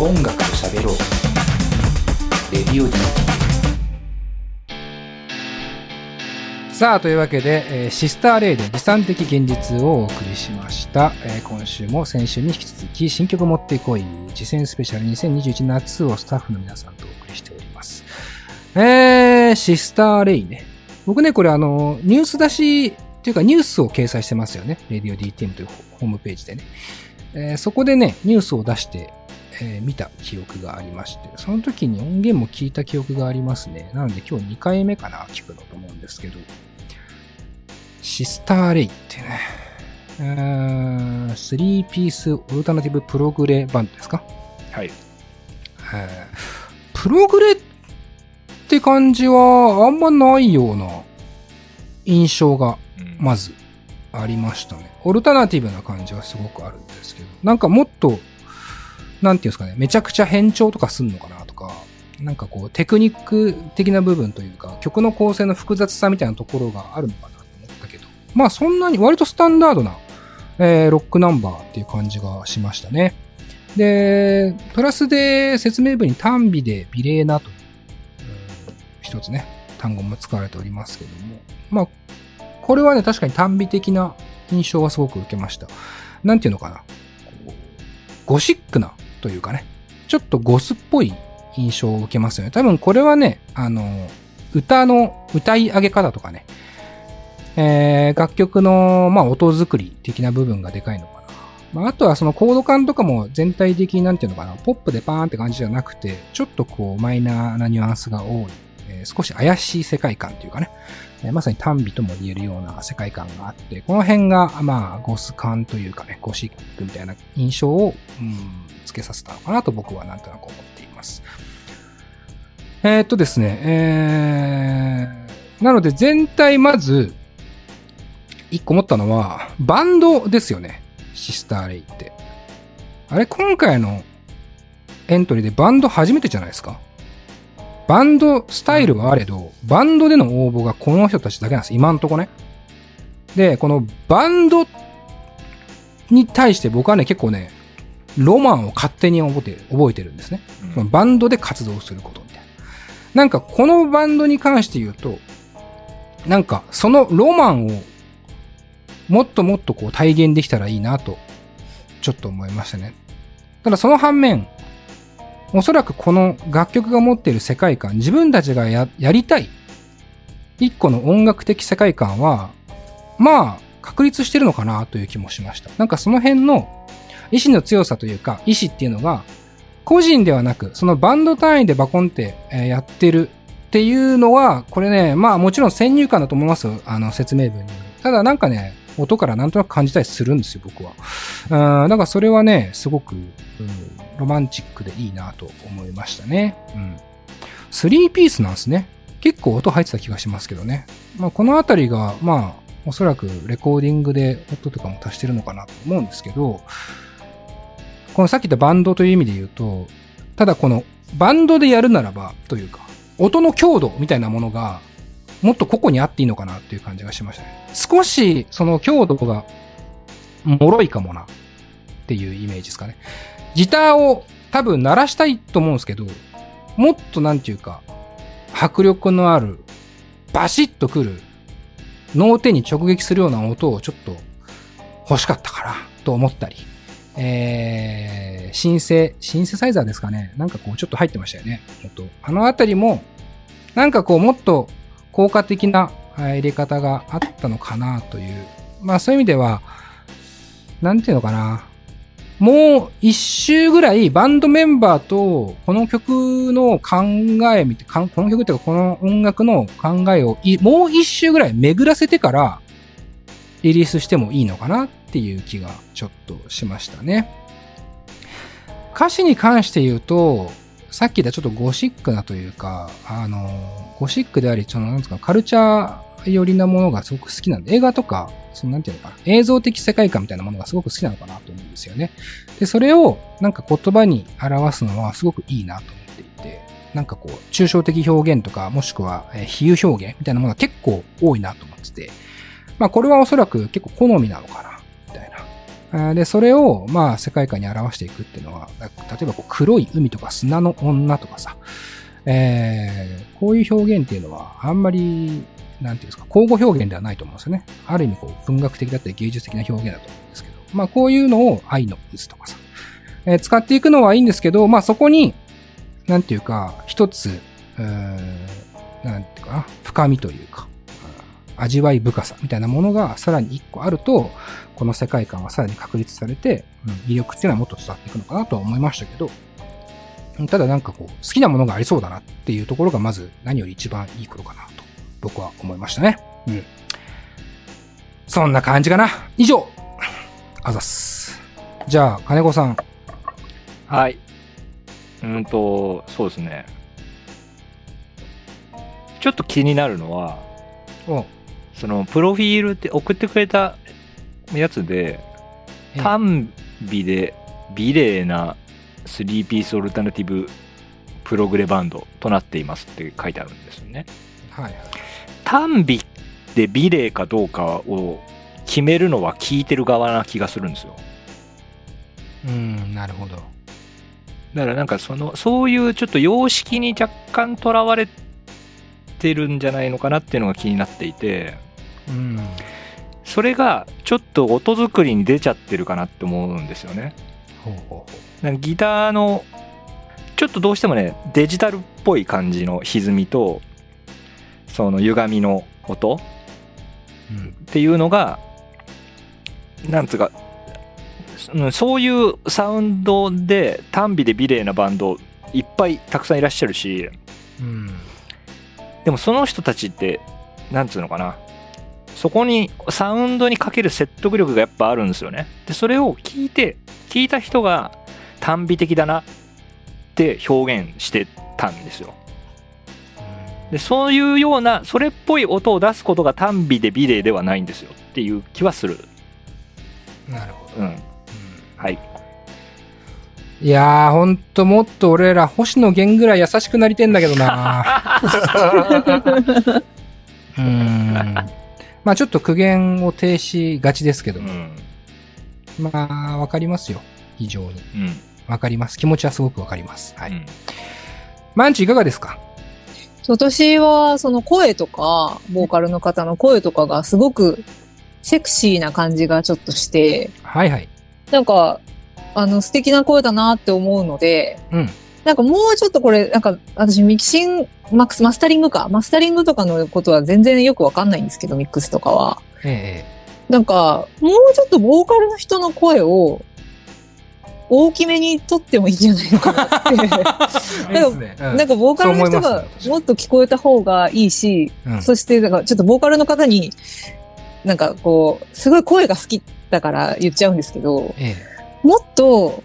音楽と喋ろうレディオディオ。さあというわけで、シスターレイで理想的現実をお送りしました、今週も先週に引き続き新曲持ってこい次戦スペシャル2021夏をスタッフの皆さんとお送りしております、シスターレイね、僕ねこれニュース出しというかニュースを掲載してますよね、レディオ DTM というホームページでね、そこでねニュースを出して見た記憶がありまして、その時に音源も聞いた記憶がありますね。なので今日2回目かな聞くのと思うんですけど、シスターレイってね、3ピースオルタナティブプログレバンドですか、はい、プログレって感じはあんまないような印象がまずありましたね。オルタナティブな感じはすごくあるんですけど、なんかもっとなんていうんですかね、めちゃくちゃ変調とかすんのかなとか、なんかこうテクニック的な部分というか曲の構成の複雑さみたいなところがあるのかなと思ったけど、まあそんなに割とスタンダードな、ロックナンバーっていう感じがしましたね。でプラスで説明文に単美で美麗なという一つね単語も使われておりますけども、まあこれはね確かに単美的な印象はすごく受けました。なんていうのかな、こうゴシックなというかね、ちょっとゴスっぽい印象を受けますよね。多分これはね、歌の歌い上げ方とかね、楽曲の、まあ、音作り的な部分がでかいのかな。まあ、あとはそのコード感とかも全体的になんていうのかな、ポップでパーンって感じじゃなくて、ちょっとこうマイナーなニュアンスが多い、少し怪しい世界観というかね、まさに短美とも言えるような世界観があって、この辺がまあゴス感というかね、ゴシックみたいな印象を、つけさせたのかなと僕はなんとなく思っています。ですね、なので全体まず一個思ったのはバンドですよね。シスターレイってあれ今回のエントリーでバンド初めてじゃないですか。バンドスタイルはあれど、バンドでの応募がこの人たちだけなんです、今んとこね。で、このバンドに対して僕はね、結構ね、ロマンを勝手に覚えてるんですね。うん、バンドで活動することみたいな。なんかこのバンドに関して言うと、なんかそのロマンをもっともっとこう体現できたらいいなと、ちょっと思いましたね。ただその反面、おそらくこの楽曲が持っている世界観、自分たちが やりたい一個の音楽的世界観はまあ確立してるのかなという気もしました。なんかその辺の意志の強さというか、意志っていうのが個人ではなくそのバンド単位でバコンってやってるっていうのは、これね、まあもちろん先入観だと思います、説明文に。ただなんかね、音からなんとなく感じたりするんですよ、僕は。だからそれはね、すごく、ロマンチックでいいなと思いましたね。うん。3ピースなんですね。結構音入ってた気がしますけどね。まあこのあたりが、まあ、おそらくレコーディングで音とかも足してるのかなと思うんですけど、このさっき言ったバンドという意味で言うと、ただこのバンドでやるならばというか、音の強度みたいなものが、もっと個々にあっていいのかなっていう感じがしましたね。少しその強度が脆いかもなっていうイメージですかね。ギターを多分鳴らしたいと思うんですけど、もっとなんていうか迫力のあるバシッとくる脳天に直撃するような音をちょっと欲しかったかなと思ったり、シンセサイザーですかね。なんかこうちょっと入ってましたよね。あのあたりもなんかこうもっと効果的な入れ方があったのかなという。まあそういう意味では、なんていうのかな。もう一周ぐらいバンドメンバーとこの曲の考えみて、この曲っていうかこの音楽の考えをもう一周ぐらい巡らせてからリリースしてもいいのかなっていう気がちょっとしましたね。歌詞に関して言うと、さっき言ったちょっとゴシックなというか、ゴシックであり、その、なんですか、カルチャー寄りなものがすごく好きなんで、映画とか、その、なんていうのかな、映像的世界観みたいなものがすごく好きなのかなと思うんですよね。で、それを、なんか言葉に表すのはすごくいいなと思っていて、なんかこう、抽象的表現とか、もしくは、比喩表現みたいなものが結構多いなと思ってて、まあ、これはおそらく結構好みなのかな、みたいな。で、それを、まあ、世界観に表していくっていうのは、例えばこう黒い海とか砂の女とかさ、こういう表現っていうのは、あんまり、なんていうんですか、口語表現ではないと思うんですよね。ある意味、こう、文学的だったり芸術的な表現だと思うんですけど、まあ、こういうのを愛の渦とかさ、使っていくのはいいんですけど、まあ、そこに、なんていうか、一つ、なんていうかな、深みというか、味わい深さみたいなものがさらに一個あると、この世界観はさらに確立されて、魅力っていうのはもっと伝わっていくのかなとは思いましたけど、ただなんかこう、好きなものがありそうだなっていうところがまず何より一番いいことかなと、僕は思いましたね。うん。そんな感じかな。以上。あざっす。じゃあ、金子さん。はい。そうですね。ちょっと気になるのは、そのプロフィールって送ってくれたやつで短美で美麗なスリーピースオルタナティブプログレバンドとなっていますって書いてあるんですよね。はい、短美で美麗かどうかを決めるのは聞いてる側な気がするんですよ。なるほど。だからなんかそういうちょっと様式に若干とらわれてるんじゃないのかなっていうのが気になっていて、それがちょっと音作りに出ちゃってるかなって思うんですよね。なんかギターのちょっとどうしてもねデジタルっぽい感じの歪みとその歪みの音、っていうのがなんつうかそういうサウンドで短美で美麗なバンドいっぱいたくさんいらっしゃるし、でもその人たちってなんつうのかな、そこにサウンドにかける説得力がやっぱあるんですよね。でそれを聞いた人が短美的だなって表現してたんですよ。でそういうようなそれっぽい音を出すことが短美で美麗ではないんですよっていう気はする。なるほど。はい。いやーほんともっと俺ら星野源ぐらい優しくなりてんだけどなーまあちょっと苦言を呈しがちですけども、まあわかりますよ。非常にわかります。気持ちはすごくわかります。はい。マンチいかがですか？私はその声とかボーカルの方の声とかがすごくセクシーな感じがちょっとして、はいはい。なんか素敵な声だなって思うので、なんかもうちょっとこれなんか私ミキシンマスタリングかマスタリングとかのことは全然よくわかんないんですけどミックスとかは、なんかもうちょっとボーカルの人の声を大きめにとってもいいんじゃないのかなってなんかボーカルの人がもっと聞こえた方がいいし、そしてなんかちょっとボーカルの方になんかこうすごい声が好きだから言っちゃうんですけど、もっと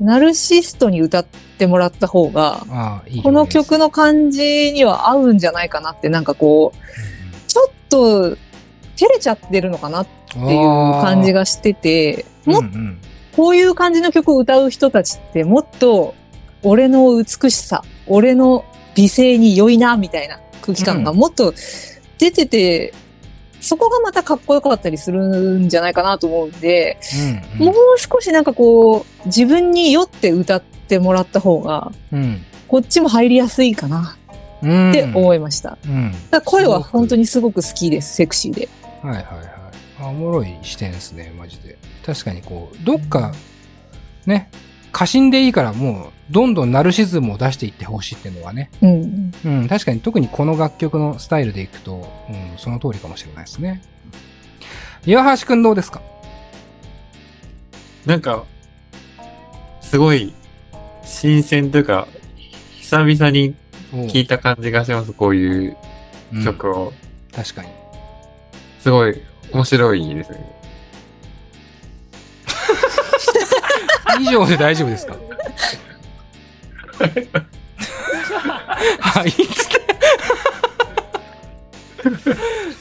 ナルシストに歌ってもらった方がこの曲の感じには合うんじゃないかなって、なんかこうちょっと照れちゃってるのかなっていう感じがしてて、こういう感じの曲を歌う人たちってもっと俺の美しさ、俺の美声に良いなみたいな空気感がもっと出てて、そこがまたかっこよかったりするんじゃないかなと思うんで、もう少しなんかこう自分に酔って歌ってもらった方が、こっちも入りやすいかなって思いました。だから声は本当にすごく好きです。セクシーで。はいはいはい。おもろい視点ですね、マジで。確かにこうどっかね、過信でいいからもうどんどんナルシズムを出していってほしいっていうのはね。確かに特にこの楽曲のスタイルでいくと、その通りかもしれないですね。岩橋くんどうですか？なんかすごい新鮮というか久々に聞いた感じがします。こういう曲を、確かにすごい面白いですね。以上で大丈夫ですか？は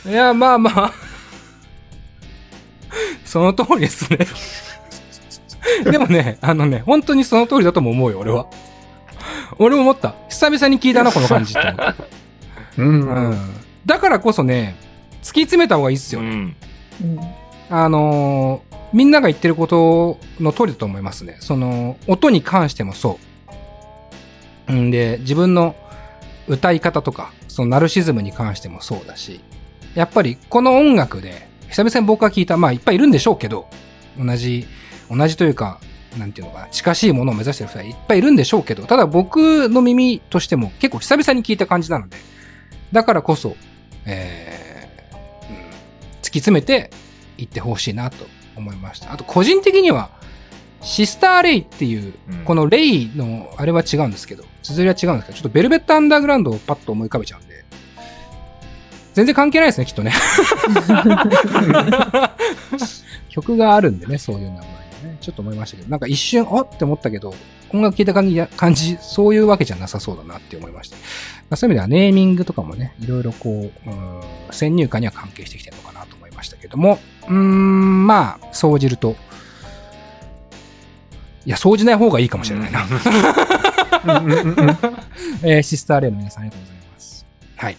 いいやまあまあその通りですね。でもね本当にその通りだとも思うよ。俺も思った。久々に聞いたなこの感じって思っただからこそね突き詰めた方がいいっすよね。みんなが言ってることの通りだと思いますね。その音に関してもそう。んで、自分の歌い方とか、そのナルシズムに関してもそうだし、やっぱりこの音楽で久々に僕が聞いた、まあいっぱいいるんでしょうけど、同じというか、なんていうのかな、近しいものを目指してる人はいっぱいいるんでしょうけど、ただ僕の耳としても結構久々に聞いた感じなので、だからこそ、突き詰めていってほしいなと思いました。あと個人的にはシスターレイっていう、このレイのあれは違うんですけど、綴りは違うんですけど、ちょっとベルベットアンダーグラウンドをパッと思い浮かべちゃうんで、全然関係ないですね、きっとね。曲があるんでね、そういう名前でね。ちょっと思いましたけど、なんか一瞬、おって思ったけど、音楽聴いた感じ、そういうわけじゃなさそうだなって思いました。まあ、そういう意味ではネーミングとかもね、いろいろこう、先入観には関係してきてるのかなと思いましたけども、まあ、総じると、いや、総じない方がいいかもしれないな。シスターレイの皆さんありがとうございます。はい。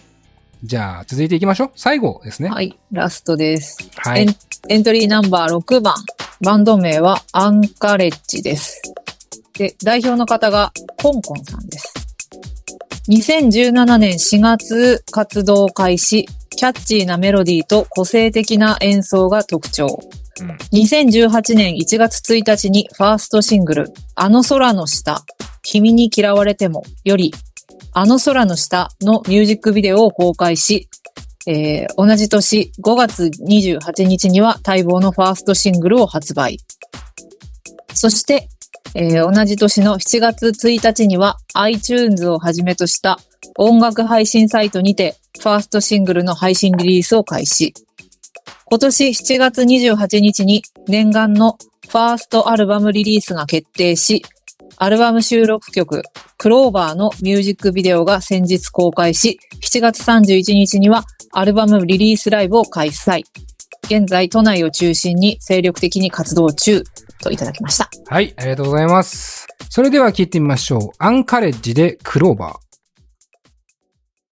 じゃあ続いていきましょう。最後ですね。はい、ラストです。はい、エントリーナンバー6番。バンド名はアンカレッジです。で、代表の方がコンコンさんです。2017年4月活動開始。キャッチーなメロディーと個性的な演奏が特徴。2018年1月1日にファーストシングル「あの空の下君に嫌われても」より「あの空の下」のミュージックビデオを公開し、同じ年5月28日には待望のファーストシングルを発売。そして、同じ年の7月1日には iTunes をはじめとした音楽配信サイトにてファーストシングルの配信リリースを開始。今年7月28日に念願のファーストアルバムリリースが決定し、アルバム収録曲 Clover のミュージックビデオが先日公開し、7月31日にはアルバムリリースライブを開催。現在都内を中心に精力的に活動中といただきました。はい、ありがとうございます。それでは聞いてみましょう。アンカレッジで Clover。